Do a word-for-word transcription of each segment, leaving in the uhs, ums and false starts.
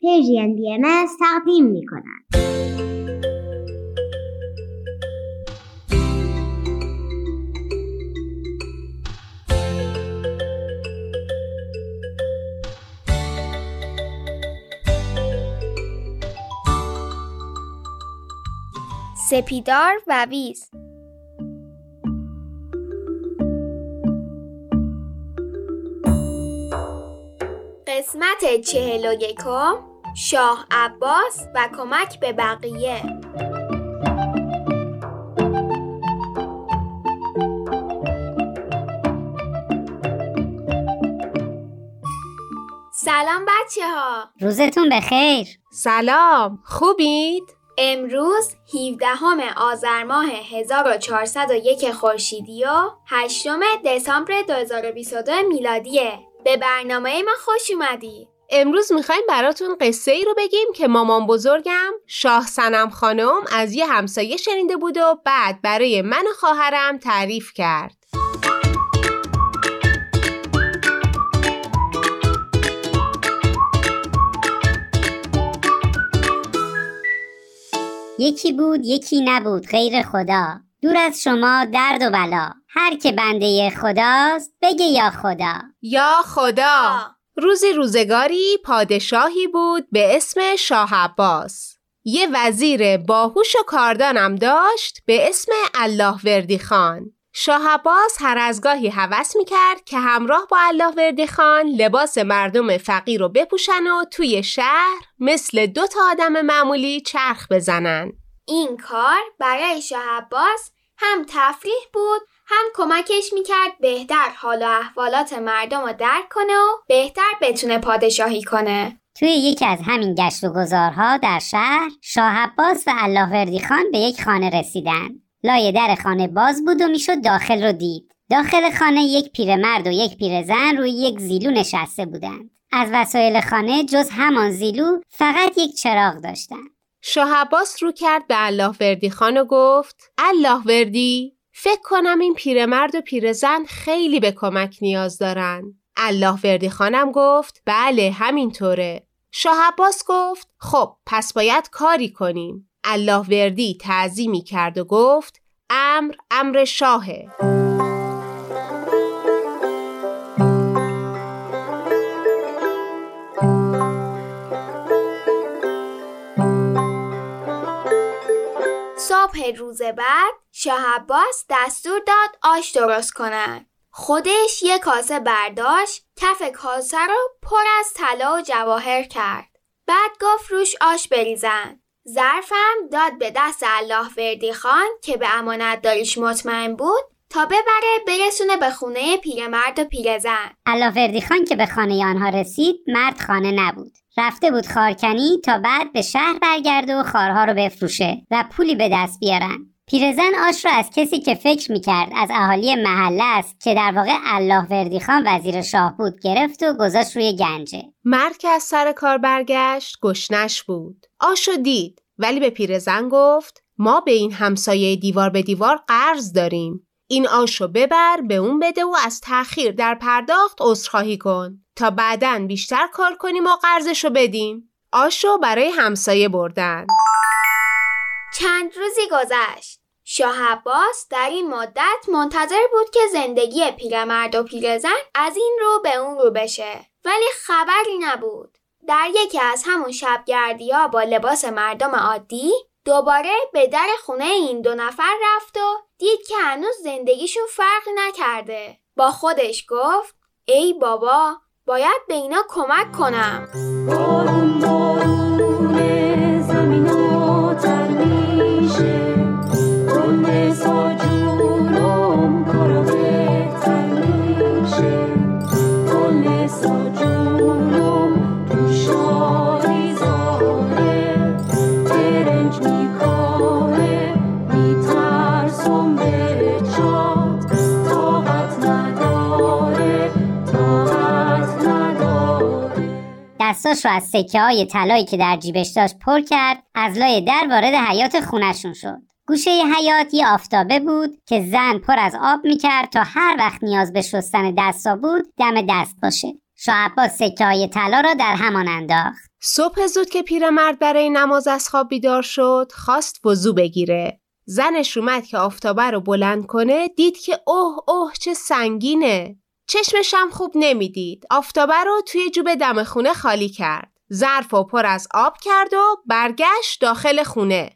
پیژی اندی ام تقدیم می‌کند. سپیدار و ویست. قسمت چهل و یکم، شاه عباس و کمک به بقیه. سلام بچه ها، روزتون بخیر. سلام، خوبید؟ امروز هفدهم آذر ماه هزار و چهارصد و یک خورشیدی و هشتم دسامبر دو هزار و بیست و دو میلادیه. به برنامه ما خوش اومدید. امروز میخوایم براتون قصه ای رو بگیم که مامان بزرگم شاه سنم خانم از یه همسایه شنیده بود و بعد برای من و خواهرم تعریف کرد. یکی بود یکی نبود غیر خدا، دور از شما درد و بلا، هر که بنده خداست بگه یا خدا. یا خدا. روزی روزگاری پادشاهی بود به اسم شاه عباس. یه وزیر باهوش و کاردانم داشت به اسم الله وردی خان. شاه عباس هر از گاهی هوس میکرد که همراه با الله وردی خان لباس مردم فقیر رو بپوشن و توی شهر مثل دو تا آدم معمولی چرخ بزنن. این کار برای شاه عباس هم تفریح بود، هم کمکش میکرد بهتر حال و احوالات مردم رو درک کنه و بهتر بتونه پادشاهی کنه. توی یکی از همین گشت و گذارها در شهر، شاه عباس و الله وردی خان به یک خانه رسیدن. لایه در خانه باز بود و میشد داخل رو دید. داخل خانه یک پیرمرد و یک پیرزن روی یک زیلو نشسته بودند. از وسایل خانه جز همان زیلو فقط یک چراغ داشتند. شاه عباس رو کرد به الله وردی خان و گفت: الله وردی، فکر کنم این پیرمرد و پیرزن خیلی به کمک نیاز دارن. الله وردی خانم گفت: بله همینطوره. شاه عباس گفت: خب پس باید کاری کنیم. الله وردی تعظیمی کرد و گفت: امر امر شاهه. صبح روز بعد شاه عباس دستور داد آش درست کنن. خودش یک کاسه برداشت، کف کاسه رو پر از طلا و جواهر کرد. بعد گفت روش آش بریزن. ظرفم داد به دست الله وردی خان که به امانت داریش مطمئن بود تا ببره برسونه به خونه پیرمرد و پیرزن. الله وردی خان که به خانه آنها رسید، مرد خانه نبود. رفته بود خارکنی تا بعد به شهر برگرده و خارها رو بفروشه و پولی به دست بیارن. پیرزن آش رو از کسی که فکر میکرد از اهالی محله است که در واقع الله وردی خان وزیر شاه بود گرفت و گذاشت روی گنجه. مرد که از سر کار برگشت گشنش بود. آشو دید ولی به پیرزن گفت: ما به این همسایه دیوار به دیوار قرض داریم. این آشو ببر به اون بده و از تأخیر در پرداخت عذرخواهی کن تا بعداً بیشتر کار کنیم و قرضشو بدیم. آشو برای همسایه بردن. چند روزی گذشت. شاه عباس در این مدت منتظر بود که زندگی پیرمرد و پیرزن از این رو به اون رو بشه، ولی خبری نبود. در یکی از همون شبگردی‌ها با لباس مردم عادی دوباره به در خونه این دو نفر رفت و دید که هنوز زندگیشون فرق نکرده. با خودش گفت: ای بابا، باید به اینا کمک کنم. دستاش رو از سکه های طلایی که در جیبش داشت پر کرد، از لای در وارد حیاط خونشون شد. گوشه حیاط یه آفتابه بود که زن پر از آب میکرد تا هر وقت نیاز به شستن دستا بود دم دست باشه. شاه عباس سکه های طلا را در همان انداخت. صبح زود که پیرمرد برای نماز از خواب بیدار شد، خواست وضو بگیره. زنش اومد که آفتابه رو بلند کنه، دید که اوه اوه چه سنگینه. چشمش هم خوب نمیدید. آفتابه رو توی جوب دم خونه خالی کرد. ظرف و پر از آب کرد و برگشت داخل خونه.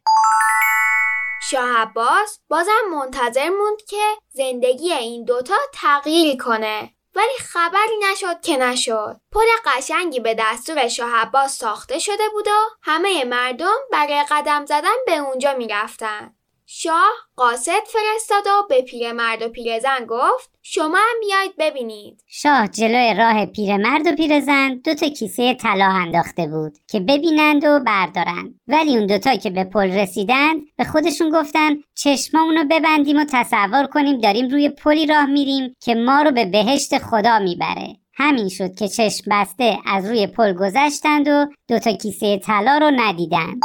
شاه عباس بازم منتظر موند که زندگی این دوتا تغییر کنه، ولی خبری نشد که نشد. پل قشنگی به دستور شاه عباس ساخته شده بود و همه مردم برای قدم زدن به اونجا می رفتن. شاه قاصد فرستاد و به پیرمرد و پیرزن گفت شما هم بیایید ببینید. شاه جلوی راه پیرمرد و پیرزن دو تا کیسه طلا انداخته بود که ببینند و بردارند، ولی اون دوتا که به پل رسیدند به خودشون گفتند چشمامون رو ببندیم و تصور کنیم داریم روی پلی راه میریم که ما رو به بهشت خدا میبره. همین شد که چشم بسته از روی پل گذشتند و دو تا کیسه طلا رو ندیدند.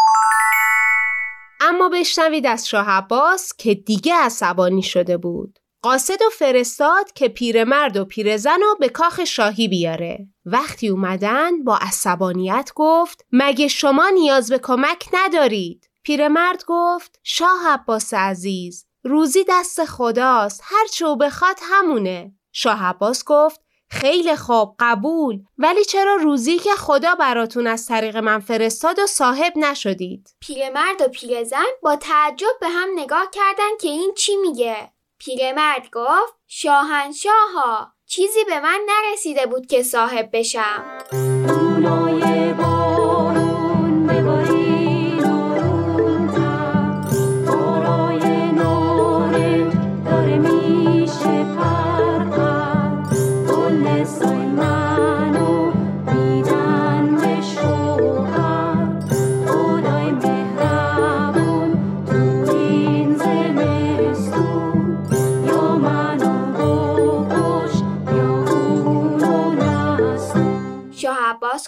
اما بشنوید از شاه عباس که دیگه عصبانی شده بود. قاصد و فرستاد که پیرمرد و پیرزن رو به کاخ شاهی بیاره. وقتی اومدن با عصبانیت گفت مگه شما نیاز به کمک ندارید؟ پیرمرد گفت شاه عباس عزیز، روزی دست خداست، هرچه او بخواد همونه. شاه عباس گفت خیلی خوب، قبول، ولی چرا روزی که خدا براتون از طریق من فرستاد و صاحب نشدید؟ پیرمرد و پیرزن با تعجب به هم نگاه کردن که این چی میگه. پیرمرد گفت شاهنشاها، چیزی به من نرسیده بود که صاحب بشم.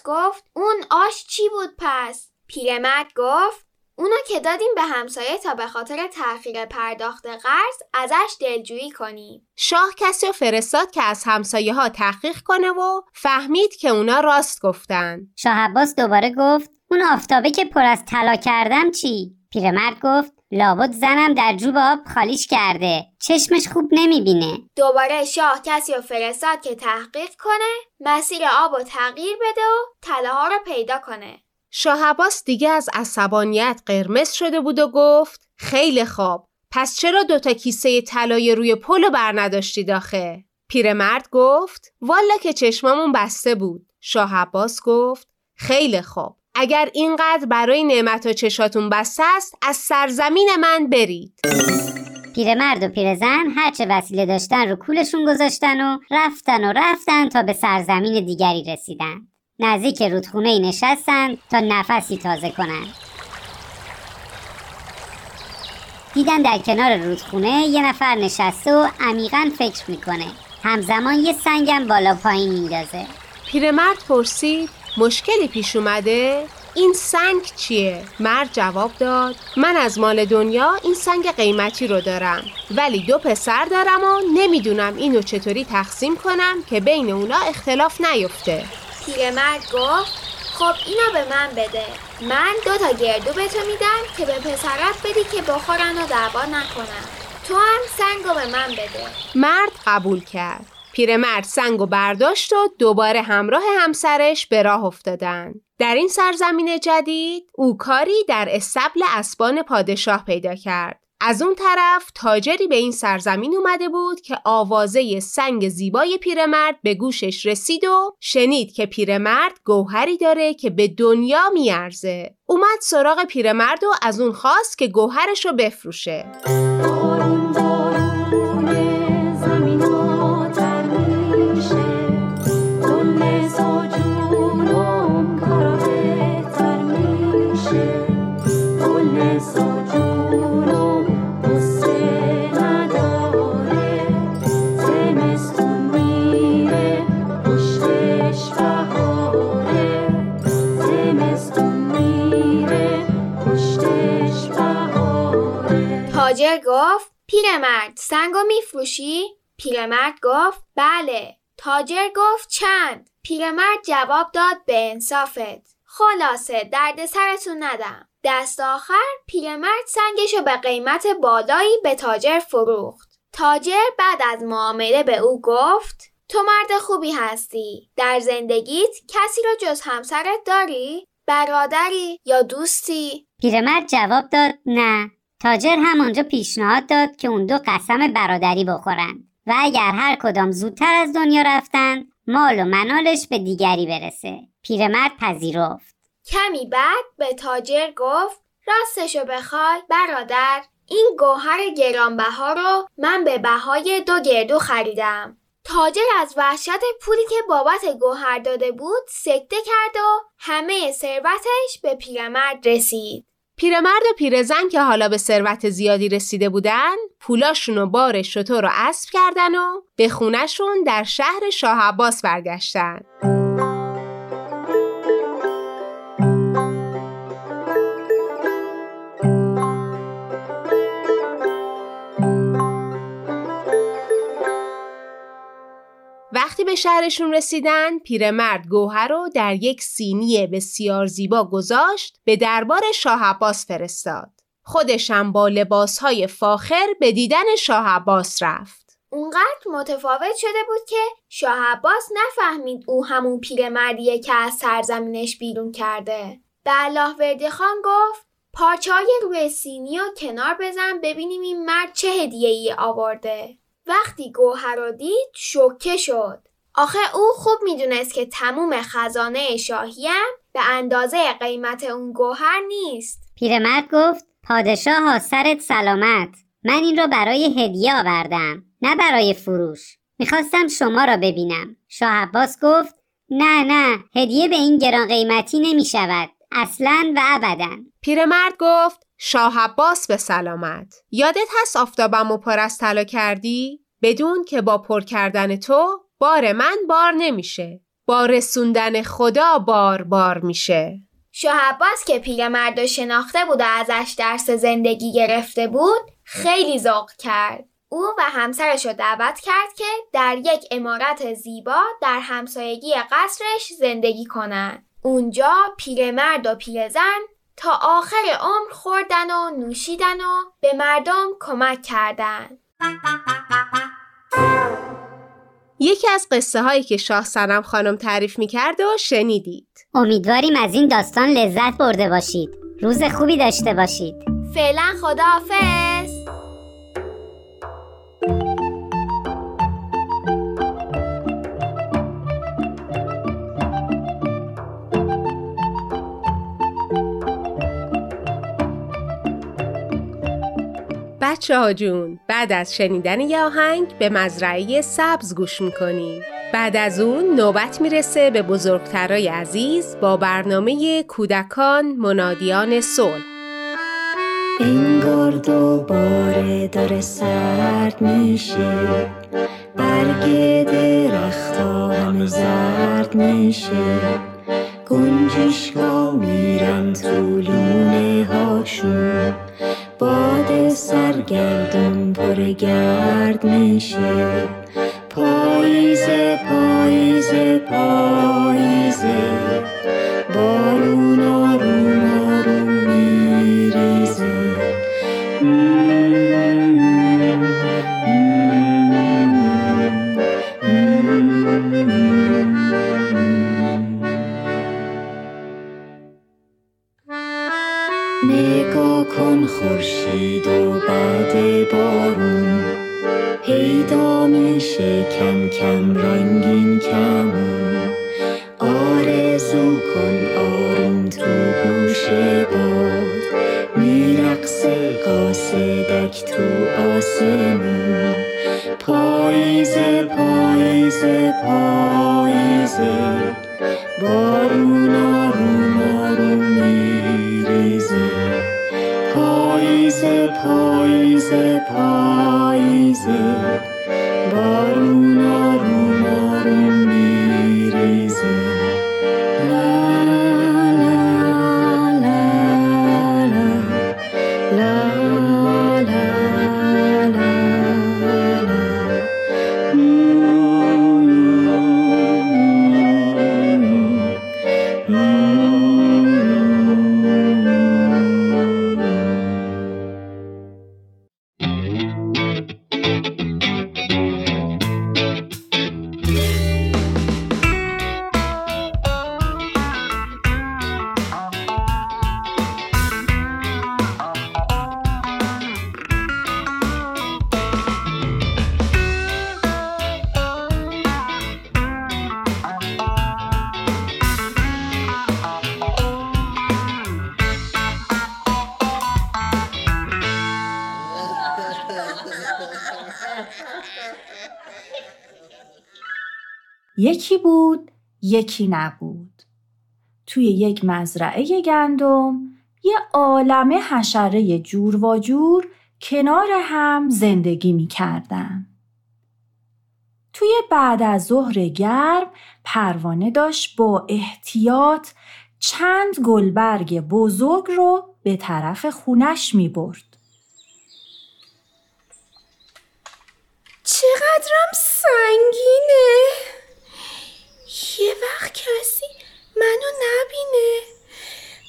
گفت اون آش چی بود پس؟ پیرمرد گفت اونو که دادیم به همسایه تا به خاطر تأخیر پرداخت قرض ازش دلجویی کنیم. شاه کسی رو فرستاد که از همسایه ها تحقیق کنه و فهمید که اونا راست گفتن. شاه عباس دوباره گفت اون آفتابه که پر از طلا کردم چی؟ پیرمرد گفت لابد زنم در جوب آب خالیش کرده، چشمش خوب نمیبینه. دوباره شاه کسی رو فرستاد که تحقیق کنه، مسیر آب رو تغییر بده و طلاها رو پیدا کنه. شاه عباس دیگه از عصبانیت قرمز شده بود و گفت خیلی خوب، پس چرا دوتا کیسه طلای روی پلو بر نداشتید آخه؟ پیرمرد گفت والا که چشمامون بسته بود. شاه عباس گفت خیلی خوب، اگر اینقدر برای نعمت و چشاتون بسته است از سرزمین من برید. پیرمرد و پیرزن هرچه وسیله داشتن رو کولشون گذاشتن و رفتن و رفتن تا به سرزمین دیگری رسیدن. نزدیک رودخونه‌ای نشستن تا نفسی تازه کنن. دیدن در کنار رودخونه یه نفر نشسته و عمیقاً فکر میکنه، همزمان یه سنگم بالا پایین میندازه. پیرمرد پرسید مشکلی پیش اومده؟ این سنگ چیه؟ مرد جواب داد من از مال دنیا این سنگ قیمتی رو دارم، ولی دو پسر دارم و نمیدونم اینو چطوری تقسیم کنم که بین اونا اختلاف نیفته. پیرمرد گفت خب اینو به من بده، من دو تا گردو به تو میدم که به پسرت بدی که بخورن و دعوا نکنن، تو هم سنگو به من بده. مرد قبول کرد. پیرمرد سنگو برداشت و دوباره همراه همسرش به راه افتادن. در این سرزمین جدید او کاری در استبل اسبان پادشاه پیدا کرد. از اون طرف تاجری به این سرزمین اومده بود که آوازه سنگ زیبای پیرمرد به گوشش رسید و شنید که پیرمرد گوهری داره که به دنیا میارزه. اومد سراغ پیرمرد و از اون خواست که گوهرش رو بفروشه. تاجر گفت پیرمرد سنگو میفروشی؟ پیرمرد گفت بله. تاجر گفت چند؟ پیرمرد جواب داد به انصافت. خلاصه درد سرتون ندم. دست آخر پیرمرد سنگشو به قیمت بالایی به تاجر فروخت. تاجر بعد از معامله به او گفت تو مرد خوبی هستی. در زندگیت کسی رو جز همسرت داری؟ برادری یا دوستی؟ پیرمرد جواب داد نه. تاجر همانجا پیشنهاد داد که اون دو قسم برادری بخورند و اگر هر کدام زودتر از دنیا رفتند مال و منالش به دیگری برسه. پیرمرد پذیرفت. کمی بعد به تاجر گفت راستشو بخوای برادر، این گوهر گرانبها رو من به بهای دو گردو خریدم. تاجر از وحشت پولی که بابت گوهر داده بود سکته کرد و همه ثروتش به پیرمرد رسید. پیرمرد و پیرزن که حالا به ثروت زیادی رسیده بودن پولاشون و بار شتر رو اسب کردن و به خونه‌شون در شهر شاه عباس برگشتن. وقتی به شهرشون رسیدن، پیرمرد گوهر رو در یک سینی بسیار زیبا گذاشت به دربار شاه عباس فرستاد. خودش هم با لباسهای فاخر به دیدن شاه عباس رفت. اونقدر متفاوت شده بود که شاه عباس نفهمید او همون پیرمردیه که از سرزمینش بیرون کرده. به الله وردی خان گفت پارچه‌های روی سینی رو کنار بزن ببینیم این مرد چه هدیه‌ای آورده. وقتی گوهر رو دید شوکه شد. آخه او خوب میدونست که تموم خزانه شاهیم به اندازه قیمت اون گوهر نیست. پیرمرد گفت پادشاه ها سرت سلامت. من این رو برای هدیه آوردم، نه برای فروش. میخواستم شما را ببینم. شاه عباس گفت نه نه، هدیه به این گران قیمتی نمیشود. اصلاً و ابداً. پیرمرد گفت شاه عباس به سلامت. یادت هست آفتابم و پر از طلا کردی؟ بدون که با پر کردن تو بار من بار نمیشه. با رسوندن خدا بار بار میشه. شاه عباس که پیرمرد رو شناخته بود و ازش درس زندگی گرفته بود خیلی ذوق کرد. او و همسرش رو دعوت کرد که در یک عمارت زیبا در همسایگی قصرش زندگی کنند. اونجا پیرمرد و پیرزن تا آخر عمر خوردن و نوشیدن و به مردم کمک کردن. یکی از قصه هایی که شاه سنم خانم تعریف می‌کرد و شنیدید. امیدواریم از این داستان لذت برده باشید. روز خوبی داشته باشید. فعلا خداحافظ. بچه ها جون، بعد از شنیدن یه آهنگ به مزرعه سبز گوش میکنیم. بعد از اون نوبت میرسه به بزرگترای عزیز با برنامه کودکان منادیان صلح. انگار دوباره داره سرد میشه، برگ درخت‌ها هم زرد میشه، گنجشک‌ها میرن تو لونه هاشون، باد سرگردون پر گرد میشه. پاییزه پاییزه پاییزه، بارون آروم آروم میریزه. نگاه کن خورشید و بعد بارون پیدا میشه، کم کم رنگین کمون. آرزو کن آروم تو گوش باد، میرقصه قاصدک تو آسمون. پاییزه پاییزه پاییزه، بارون آروم آروم میریزه. پاییزه پاییزه پاییزه، بارون آروم آروم میریزه. لا لا لا لا لا لا لا لا. یکی بود، یکی نبود. توی یک مزرعه گندم، یه عالمه حشره جور و جور کنار هم زندگی می کردن. توی بعد از ظهر گرم، پروانه داشت با احتیاط چند گلبرگ بزرگ رو به طرف خونش می برد. چقدرم سنگینه، یه وقت کسی منو نبینه.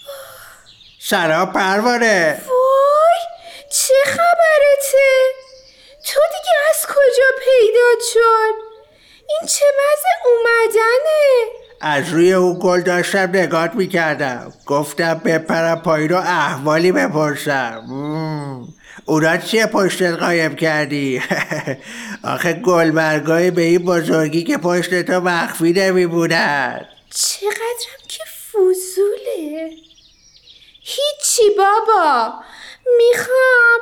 اوه. شراب پروانه، وای چه خبرته؟ تو دیگه از کجا پیدا شد؟ این چه وضع اومدنه؟ از روی اون گل داشتم نگات میکردم، گفتم بپرم پایین و احوالی بپرسم. مم. اونا چیه پشتت قایم کردی؟ آخه گلبرگای به این بزرگی که پشتتا مخفی نمیبونن. چقدرم که فضوله. هیچی بابا، میخوام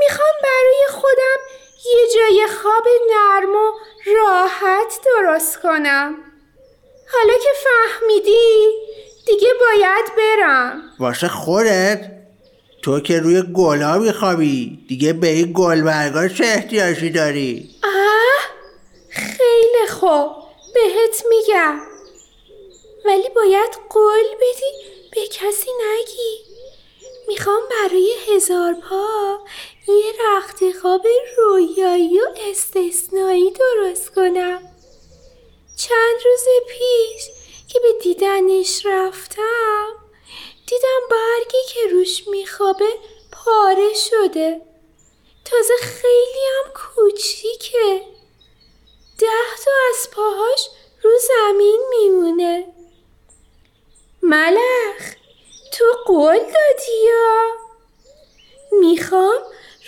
میخوام برای خودم یه جای خواب نرم و راحت درست کنم. حالا که فهمیدی دیگه باید برم. واسه خودت؟ تو که روی گلا میخوابی، دیگه به این گلبرگا چه احتیاجی داری؟ آه خیلی خوب، بهت میگم، ولی باید قول بدی به کسی نگی. میخوام برای هزار پا یه رخت خواب رویایی و استثنایی درست کنم. چند روز پیش که به دیدنش رفتم دیدم برگی که روش میخوابه پاره شده، تازه خیلی هم کوچیکه، ده تا از پاهاش رو زمین میمونه. ملخ تو قول دادی یا؟ میخوام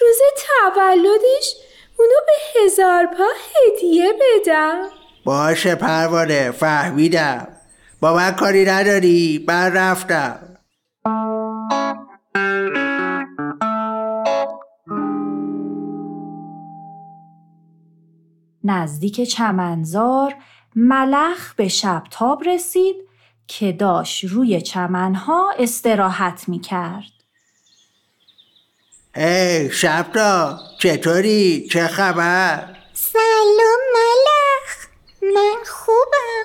روز تولدش اونو به هزار پا هدیه بدم. باشه پروانه، فهمیدم، با من کاری نداری، من رفتم. نزدیک چمنزار ملخ به شبتاب رسید که داشت روی چمنها استراحت میکرد. ای شبتاب، چطوری؟ چه خبر؟ سلام ملخ، من خوبم،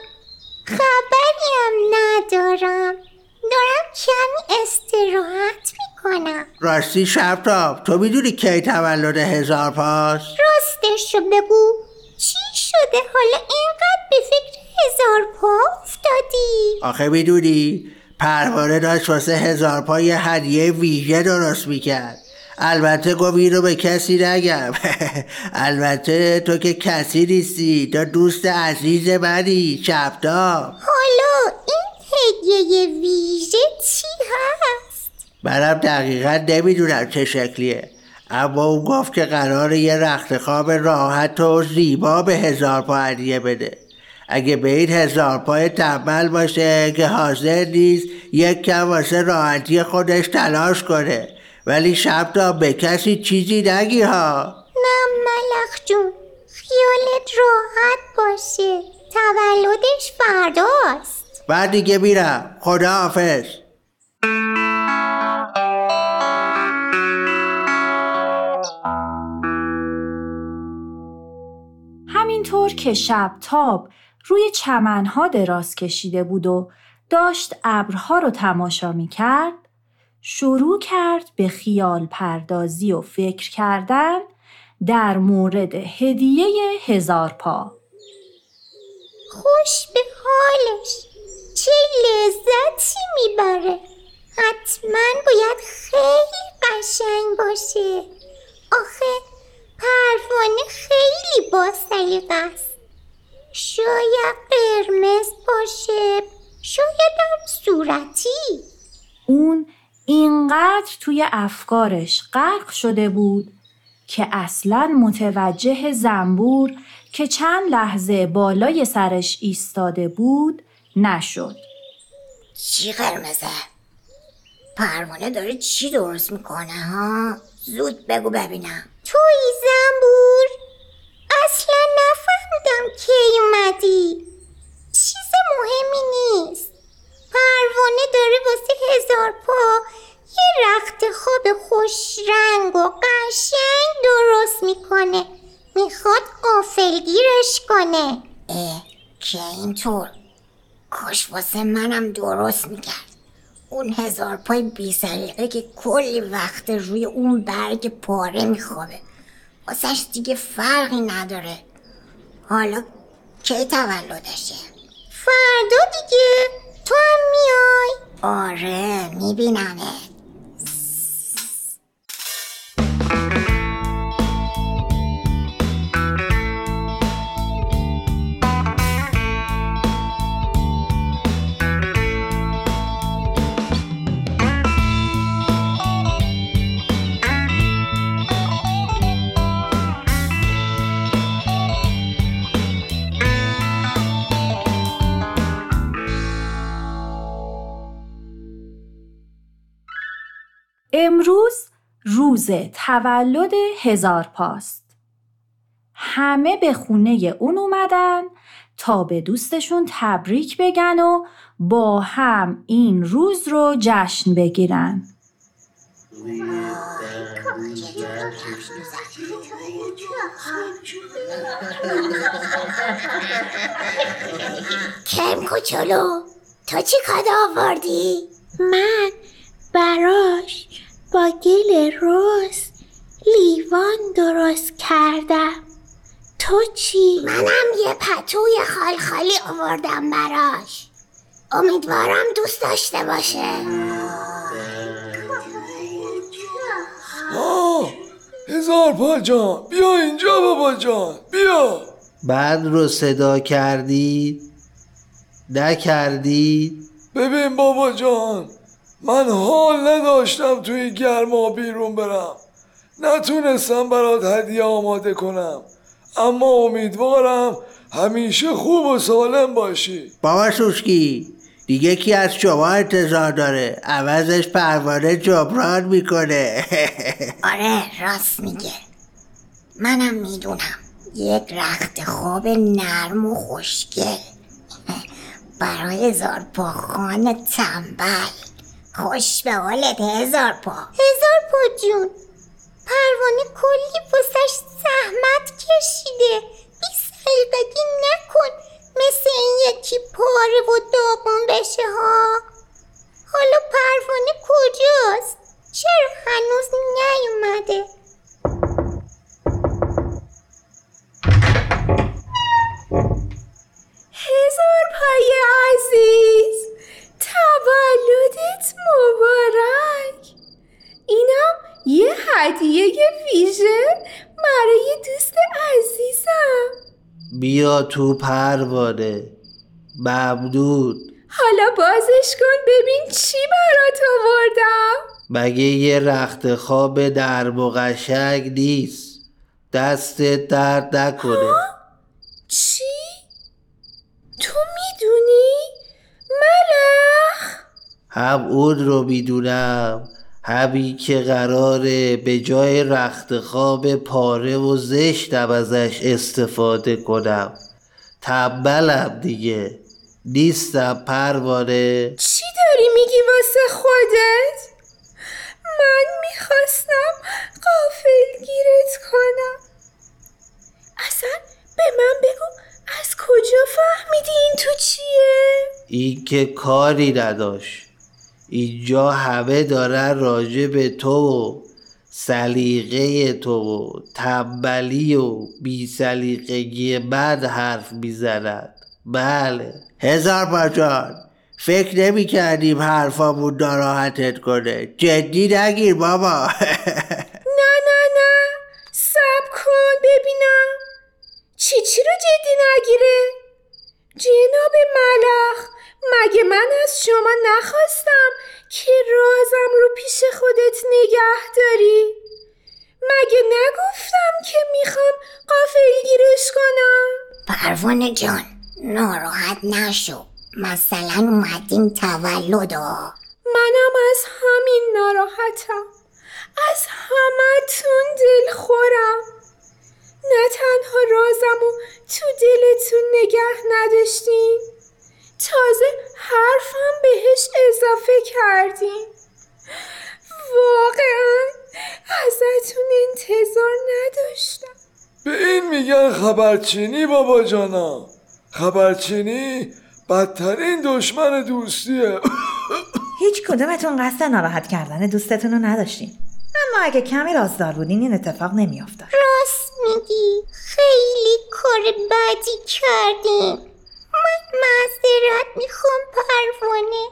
خبری هم ندارم، دارم کمی استراحت میکنم. راستی شبتاب، تو میدونی کی تولد هزار پاست؟ راستشو بگو، چی شده حالا اینقدر به فکر هزار پا افتادی؟ آخه میدونی پروانه داشت واسه هزار پا یه هدیه ویژه درست میکرد. البته گفت این رو به کسی نگم. البته تو که کسی نیستی، تو دوست عزیز منی شبتاب. حالا این هدیه ویژه چی هست؟ منم دقیقا نمیدونم چه شکلیه، اما اون گفت که قراره یه رخت خواب راحت و زیبا به هزار پا هدیه بده. اگه به این هزار پای تنبل باشه که حاضر نیست یک کم واسه راحتی خودش تلاش کنه، ولی شبتاب به کسی چیزی نگی ها. نه ملخ جون، خیالت راحت باشه، تولدش فرداست. بعد دیگه میرم، خداحافظ. همینطور که شبتاب روی چمنها دراز کشیده بود و داشت ابرها رو تماشا میکرد، شروع کرد به خیال پردازی و فکر کردن در مورد هدیه هزار پا. خوش به حالش، چه لذتی میبره، حتما باید خیلی قشنگ باشه. آخه پروانه خیلی با سلیقه است، شاید قرمز باشه، شایدم صورتی. اون اینقدر توی افکارش غرق شده بود که اصلاً متوجه زنبور که چند لحظه بالای سرش ایستاده بود نشد. چی قرمزه؟ پروانه داره چی درست میکنه ها؟ زود بگو ببینم. توی زنبور، اصلا نفهمیدم کی اومدی، خونه داره واسه هزار پا یه رخت خواب خوش رنگ و قشنگ درست میکنه. میخواد قافلگیرش کنه. اه که اینطور؟ کاش واسه منم درست میکرد. اون هزار پای بی سلیقه که کلی وقت روی اون برگ پاره میخوابه واسهش دیگه فرقی نداره. حالا کی تولدشه؟ فردا دیگه. تو هم میای؟ آره میبینمت. امروز روز تولد هزارپاست. همه به خونه اون اومدن تا به دوستشون تبریک بگن و با هم این روز رو جشن بگیرن. کم کوچولو تو چی کد آوردی؟ من براش با گل رز لیوان درست کردم. تو چی؟ منم یه پتوی خال خالی آوردم براش. امیدوارم دوست داشته باشه. آه هزار پا جان بیا اینجا بابا جان بیا. بعد رو صدا کردید؟ نکردید؟ ببین بابا جان من حال نداشتم توی گرما بیرون برم، نتونستم برات هدیه آماده کنم، اما امیدوارم همیشه خوب و سالم باشی. بابا سوسکی دیگه کی از شما انتظار داره؟ عوضش پروانه جبران میکنه. آره راست میگه. منم میدونم یک رخت خواب نرم و خوشگل برای زارپاخان تنبل. خوش به حالت هزار پا. هزار پا جون پروانه کلی واسش زحمت کشیده. بی سلیقگی نکن مثل این یکی پاره و داغون بشه ها. حالا پروانه کجاست؟ چرا هنوز نیومده؟ هزار پای عزیز تولدت مبارک. اینم یه هدیه ویژه برای دوست عزیزم. بیا تو پروانه. ممنون. حالا بازش کن ببین چی برات آوردم. مگه یه رخت خواب نرم و قشنگ نیست؟ دستت درد نکنه. ها؟ چی؟ تو میدونی؟ هم اون رو میدونم همین که قراره به جای رخت خواب پاره و زشتم ازش استفاده کنم. تنبلم دیگه نیستم پروانه. چی داری میگی واسه خودت؟ من میخواستم غافلگیرت کنم. اصلا به من بگو از کجا فهمیدی این تو چیه؟ این که کاری نداشت. اینجا همه دارن راجع به تو و سلیقه تو و تنبلی و بی سلیقگی من حرف میزنن. بله هزار پا جان فکر نمی کردیم حرفامون ناراحتت کنه. جدی نگیر بابا. نه نه نه صبر کن ببینم چی چی رو جدی نگیره. جناب ملخ مگه من از شما نخواستم که رازم رو پیش خودت نگه داری؟ مگه نگفتم که میخوام غافلگیرش کنم؟ پروانه جان ناراحت نشو. مثلا اومدیم تولدا. منم از همین ناراحتم. از همتون دلخورم. نه تنها رازمو تو دلتون نگه نداشتین تازه حرفم بهش اضافه کردین. واقعا ازتون انتظار نداشتم. به این میگن خبرچینی بابا جانا. خبرچینی بدترین دشمن دوستیه. هیچ کدومتون قصد ناراحت کردن دوستتون رو نداشتین، اما اگه کمی رازدار بودین این اتفاق نمیافتاد. راست میگی، خیلی کار بدی کردین. من معذرت میخوام پروانه،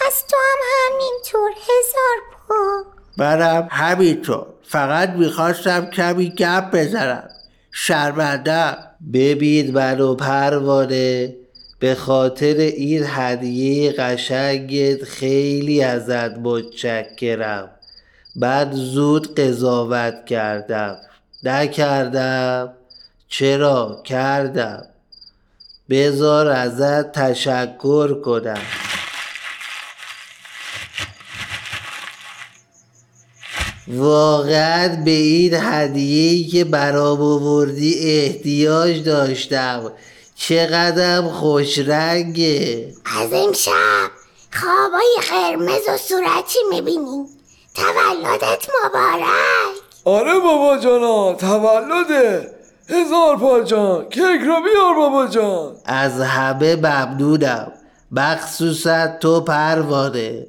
پس تو هم همینطور. هزار پا برم همینطور، فقط میخواستم کمی گپ بزنم، شرمنده. ببین منو پروانه، به خاطر این هدیه قشنگت خیلی ازت متشکرم. من زود قضاوت کردم. نکردم؟ چرا کردم. بذار ازت تشکر کنم. واقعا به این هدیه‌ای که برام آوردی احتیاج داشتم. چقدرم خوش رنگه. از این شب خوابای قرمز و صورتی میبینی. تولدت مبارک. آره بابا جانا تولده. هزار پا جان کیک رو بیار بابا جان. از همه ممنونم، مخصوصا تو پروانه.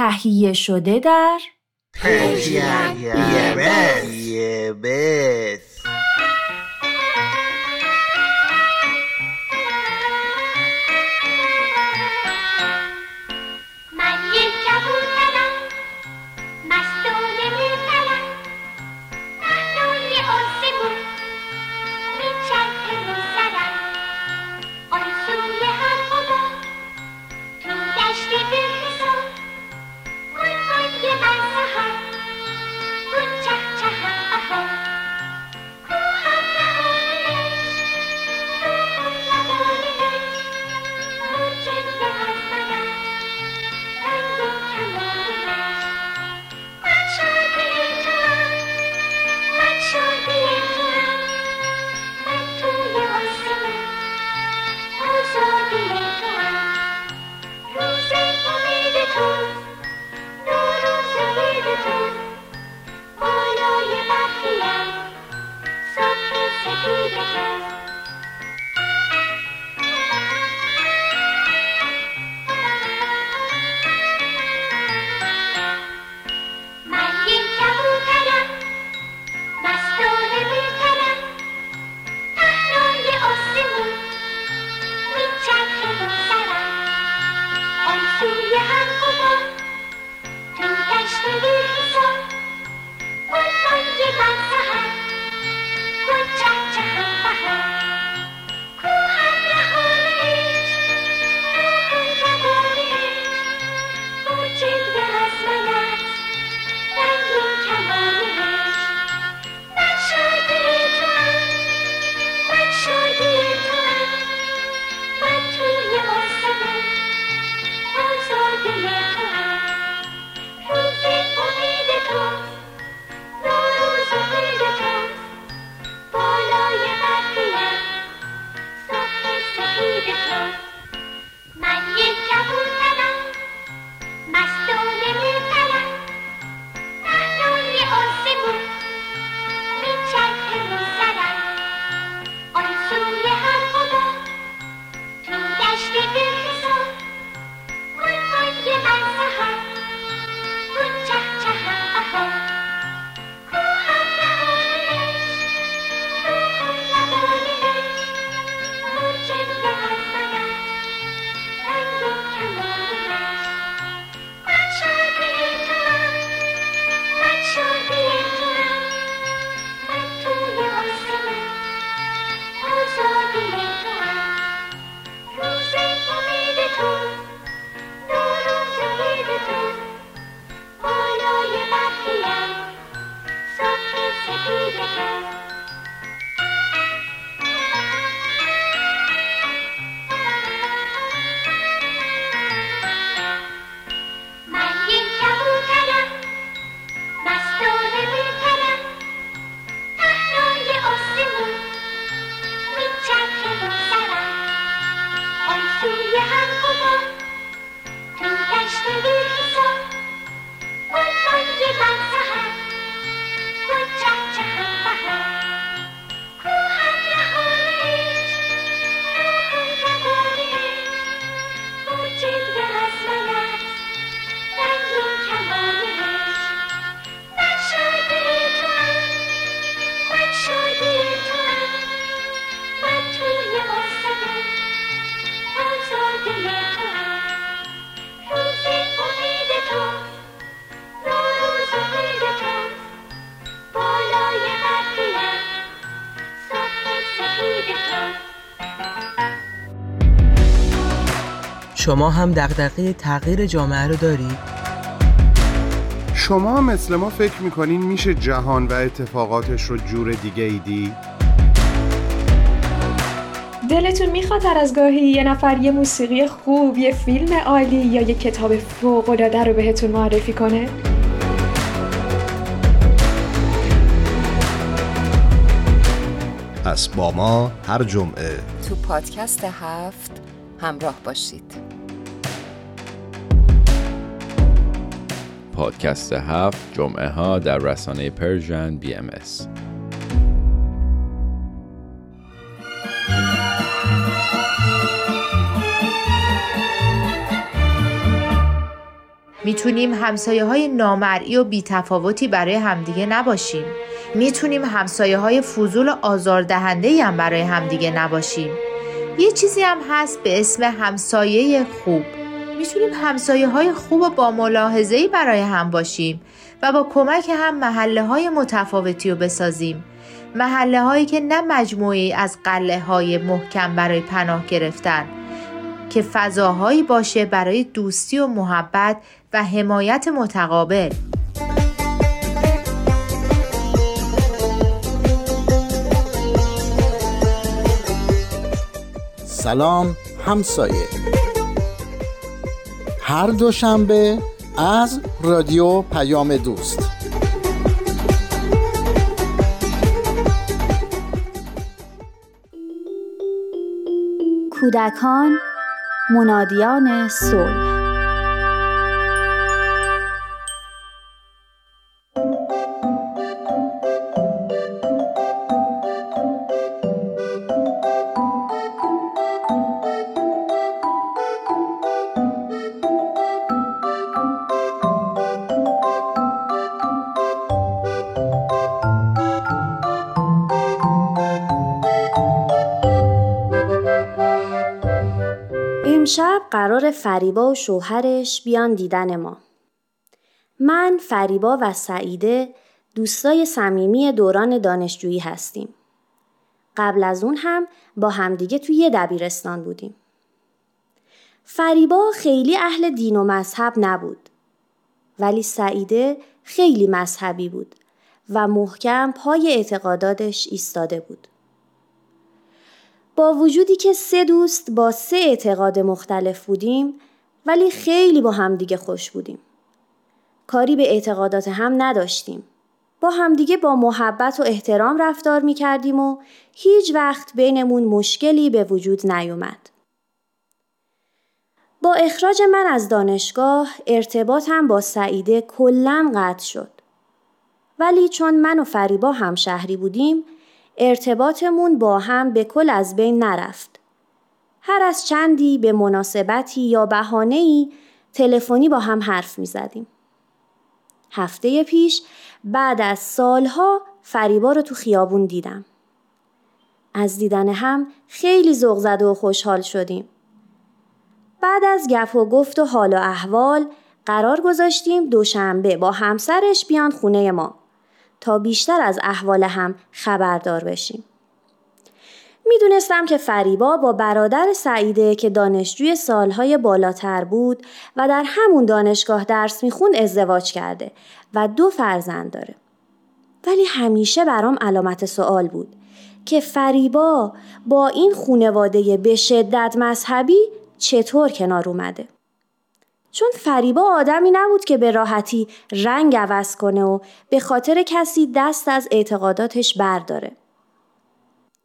تهیه شده در پرژن بیاماس. شما هم دغدغه تغییر جامعه رو دارید؟ شما مثل ما فکر میکنین میشه جهان و اتفاقاتش رو جور دیگه ای دید؟ دلتون میخواد هر از گاهی یه نفر یه موسیقی خوب، یه فیلم عالی یا یه کتاب فوق‌العاده رو بهتون معرفی کنه؟ پس با ما هر جمعه تو پادکست هفت همراه باشید. پادکست هفت جمعه ها در رسانه پرژن بیاماس. میتونیم همسایه‌های نامرئی و بی‌تفاوتی برای همدیگه نباشیم. میتونیم همسایه‌های فضول و آزاردهنده‌ای هم برای همدیگه نباشیم. یه چیزی هم هست به اسم همسایه خوب. میتونیم همسایه‌های خوب و با ملاحظه‌ای برای هم باشیم و با کمک هم محله‌های متفاوتی رو بسازیم. محله‌هایی که نه مجموعه‌ای از قلعه‌های محکم برای پناه گرفتن، که فضاهایی باشه برای دوستی و محبت و حمایت متقابل. سلام همسایه، هر دوشنبه از رادیو پیام دوست. کودکان منادیان صلح. شب قرار فریبا و شوهرش بیان دیدن ما. من، فریبا و سعیده دوستای صمیمی دوران دانشجویی هستیم. قبل از اون هم با همدیگه توی یه دبیرستان بودیم. فریبا خیلی اهل دین و مذهب نبود، ولی سعیده خیلی مذهبی بود و محکم پای اعتقاداتش ایستاده بود. با وجودی که سه دوست با سه اعتقاد مختلف بودیم، ولی خیلی با همدیگه خوش بودیم. کاری به اعتقادات هم نداشتیم. با همدیگه با محبت و احترام رفتار می کردیم و هیچ وقت بینمون مشکلی به وجود نیومد. با اخراج من از دانشگاه ارتباطم با سعیده کلاً قطع شد. ولی چون من و فریبا همشهری بودیم، ارتباطمون با هم به کل از بین نرفت. هر از چندی به مناسبتی یا بهانه‌ای تلفنی با هم حرف می زدیم. هفته پیش بعد از سالها فریبا رو تو خیابون دیدم. از دیدن هم خیلی ذوق زده و خوشحال شدیم. بعد از گپ و گفت و حال و احوال قرار گذاشتیم دوشنبه با همسرش بیان خونه ما، تا بیشتر از احوال هم خبردار بشیم. میدونستم که فریبا با برادر سعیده که دانشجوی سالهای بالاتر بود و در همون دانشگاه درس میخوند ازدواج کرده و دو فرزند داره. ولی همیشه برام علامت سوال بود که فریبا با این خانواده به شدت مذهبی چطور کنار اومده؟ چون فریبا آدمی نبود که به راحتی رنگ عوض کنه و به خاطر کسی دست از اعتقاداتش برداره.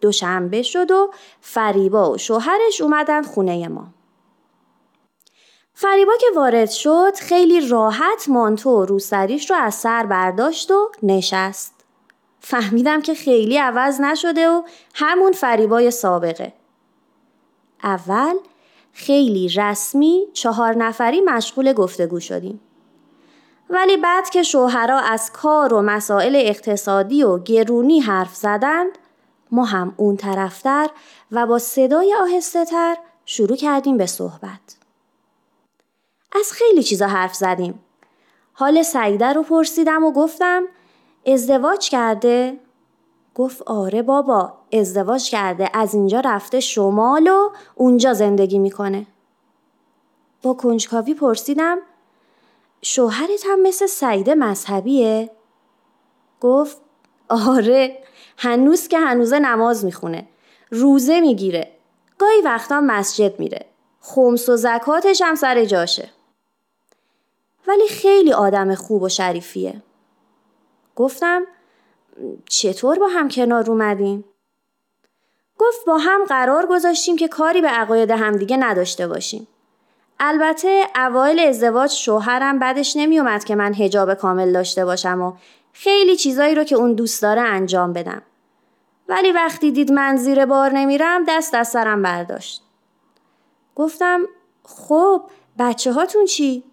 دوشنبه شد و فریبا و شوهرش اومدن خونه ما. فریبا که وارد شد خیلی راحت مانتو و روسریش رو از سر برداشت و نشست. فهمیدم که خیلی عوض نشده و همون فریبای سابقه. اول خیلی رسمی چهار نفری مشغول گفتگو شدیم. ولی بعد که شوهرها از کار و مسائل اقتصادی و گرونی حرف زدند، ما هم اون طرفتر و با صدای آهسته تر شروع کردیم به صحبت. از خیلی چیزا حرف زدیم. حال سعیده رو پرسیدم و گفتم ازدواج کرده؟ گفت آره بابا، ازدواج کرده، از اینجا رفته شمال و اونجا زندگی میکنه. با کنجکاوی پرسیدم شوهرت هم مثل سعیده مذهبیه؟ گفت آره، هنوز که هنوزه نماز میخونه، روزه میگیره، گاهی وقتا مسجد میره، خمس و زکاتش هم سر جاشه، ولی خیلی آدم خوب و شریفیه. گفتم چطور با هم کنار اومدین؟ گفت با هم قرار گذاشتیم که کاری به عقاید همدیگه نداشته باشیم. البته اوایل ازدواج شوهرم بدش نمی اومد که من حجاب کامل داشته باشم و خیلی چیزایی رو که اون دوست داره انجام بدم. ولی وقتی دید من زیر بار نمیرم دست از سرم برداشت. گفتم خب بچه هاتون چی؟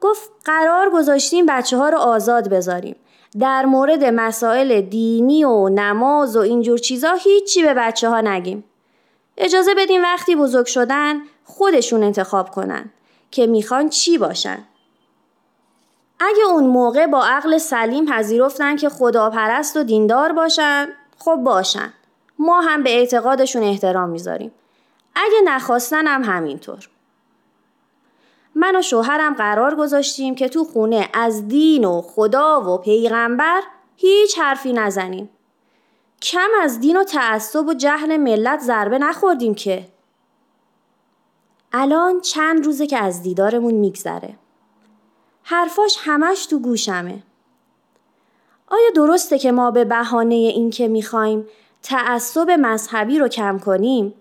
گفت قرار گذاشتیم بچه ها رو آزاد بذاریم. در مورد مسائل دینی و نماز و اینجور چیزا هیچی به بچه ها نگیم. اجازه بدیم وقتی بزرگ شدن خودشون انتخاب کنن که میخوان چی باشن. اگه اون موقع با عقل سلیم پذیرفتن که خداپرست و دیندار باشن، خب باشن. ما هم به اعتقادشون احترام میذاریم. اگه نخواستن هم همینطور. من و شوهرم قرار گذاشتیم که تو خونه از دین و خدا و پیغمبر هیچ حرفی نزنیم. کم از دین و تعصب و جهل ملت ضربه نخوردیم که. الان چند روزه که از دیدارمون میگذره. حرفاش همش تو گوشمه. آیا درسته که ما به بهانه این که میخوایم تعصب مذهبی رو کم کنیم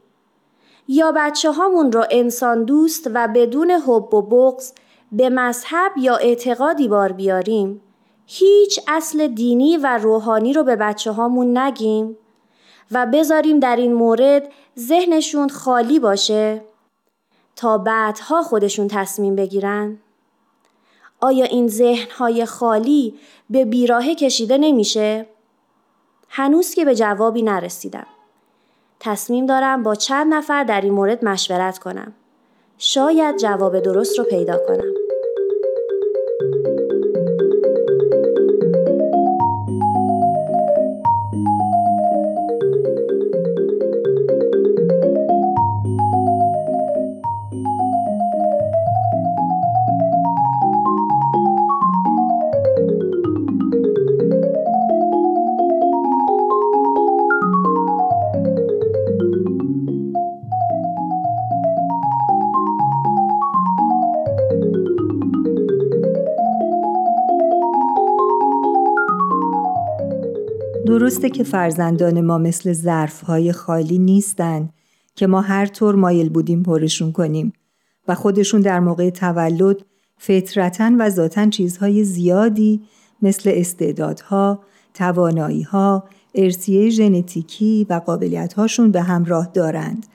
یا بچه هامون رو انسان دوست و بدون حب و بغض به مذهب یا اعتقادی بار بیاریم، هیچ اصل دینی و روحانی رو به بچه هامون نگیم و بذاریم در این مورد ذهنشون خالی باشه تا بعدها خودشون تصمیم بگیرن؟ آیا این ذهنهای خالی به بیراهه کشیده نمیشه؟ هنوز که به جوابی نرسیدم. تصمیم دارم با چند نفر در این مورد مشورت کنم. شاید جواب درست رو پیدا کنم. درسته که فرزندان ما مثل ظرف‌های خالی نیستن که ما هر طور مایل بودیم پرشون کنیم و خودشون در موقع تولد فطرتاً و ذاتاً چیزهای زیادی مثل استعدادها، توانایی‌ها، ارثیه ژنتیکی و قابلیت‌هاشون به همراه دارند،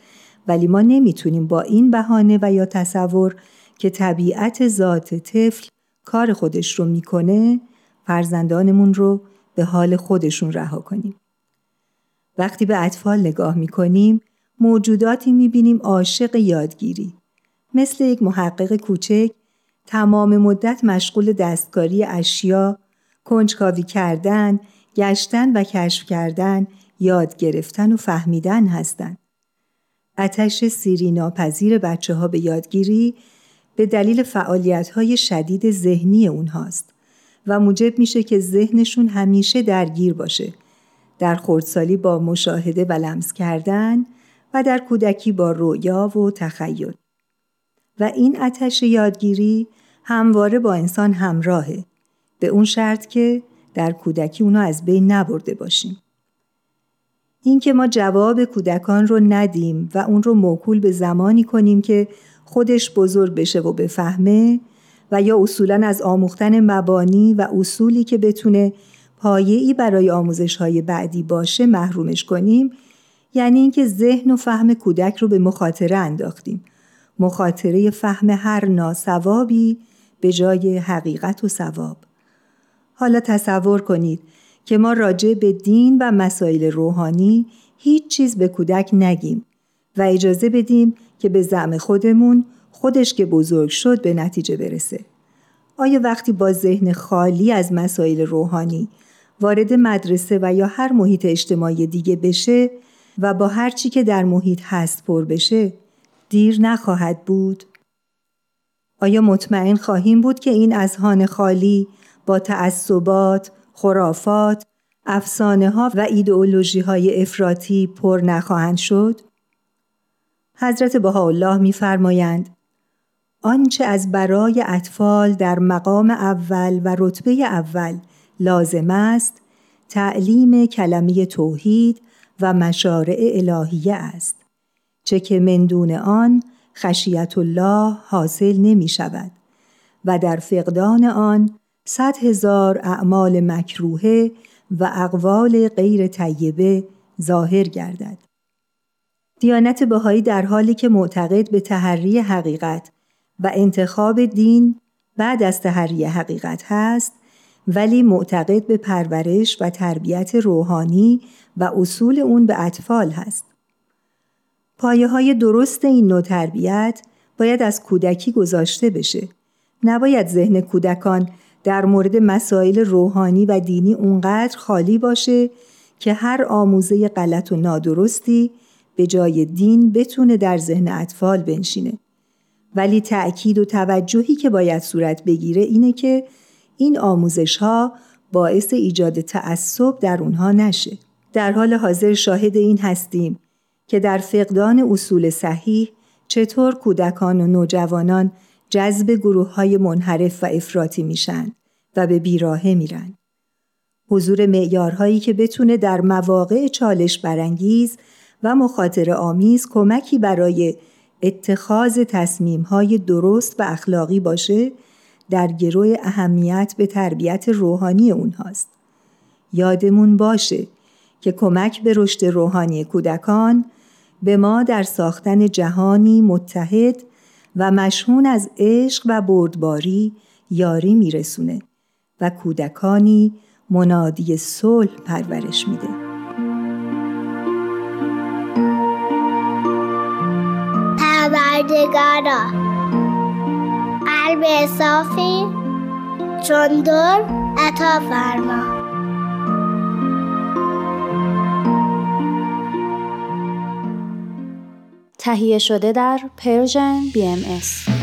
ولی ما نمیتونیم با این بهانه و یا تصور که طبیعت ذات طفل کار خودش رو میکنه فرزندانمون رو به حال خودشون رها کنیم. وقتی به اطفال نگاه می‌کنیم، موجوداتی می‌بینیم عاشق یادگیری. مثل یک محقق کوچک، تمام مدت مشغول دستکاری اشیا، کنجکاوی کردن، گشتن و کشف کردن، یاد گرفتن و فهمیدن هستند. آتش سیری ناپذیر بچه‌ها به یادگیری به دلیل فعالیت‌های شدید ذهنی اونهاست و موجب میشه که ذهنشون همیشه درگیر باشه، در خردسالی با مشاهده و لمس کردن و در کودکی با رؤیا و تخیل. و این آتش یادگیری همواره با انسان همراهه، به اون شرط که در کودکی اونو از بین نبرده باشیم. این که ما جواب کودکان رو ندیم و اون رو موکول به زمانی کنیم که خودش بزرگ بشه و بفهمه و یا اصولاً از آموختن مبانی و اصولی که بتونه پایه‌ای برای آموزش‌های بعدی باشه محرومش کنیم، یعنی اینکه ذهن و فهم کودک رو به مخاطره انداختیم. مخاطره فهم هر ناسوابی به جای حقیقت و ثواب. حالا تصور کنید که ما راجع به دین و مسائل روحانی هیچ چیز به کودک نگیم و اجازه بدیم که به زعم خودمون خودش که بزرگ شد به نتیجه برسه. آیا وقتی با ذهن خالی از مسائل روحانی وارد مدرسه و یا هر محیط اجتماعی دیگه بشه و با هر چی که در محیط هست پر بشه، دیر نخواهد بود؟ آیا مطمئن خواهیم بود که این اذهان خالی با تعصبات، خرافات، افسانه ها و ایدئولوژی های افراطی پر نخواهند شد؟ حضرت بهاءالله می‌فرمایند: آنچه از برای اطفال در مقام اول و رتبه اول لازم است، تعلیم کلمه توحید و مشارع الهیه است، چه که من دون آن خشیت الله حاصل نمی شود و در فقدان آن صد هزار اعمال مکروهه و اقوال غیر طیبه ظاهر گردد. دیانت بهایی در حالی که معتقد به تحری حقیقت و انتخاب دین بعد از تحری حقیقت هست، ولی معتقد به پرورش و تربیت روحانی و اصول اون به اطفال هست. پایه‌های درست این نوع تربیت باید از کودکی گذاشته بشه. نباید ذهن کودکان در مورد مسائل روحانی و دینی اونقدر خالی باشه که هر آموزه غلط و نادرستی به جای دین بتونه در ذهن اطفال بنشینه. ولی تأکید و توجهی که باید صورت بگیره اینه که این آموزش‌ها باعث ایجاد تعصب در اونها نشه. در حال حاضر شاهد این هستیم که در فقدان اصول صحیح چطور کودکان و نوجوانان جذب گروه‌های منحرف و افراطی میشن و به بیراهه میرن. حضور معیارهایی که بتونه در مواقع چالش برانگیز و مخاطره آمیز کمکی برای اتخاذ تصمیم‌های درست و اخلاقی باشه، در گروه اهمیت به تربیت روحانی اونهاست. یادمون باشه که کمک به رشد روحانی کودکان به ما در ساختن جهانی متحد و مشحون از عشق و بردباری یاری میرسونه و کودکانی منادی صلح پرورش میده. پروردگارا، قلب صافی چون دور عطا فرما. تهیه شده در پرژن بیاماس.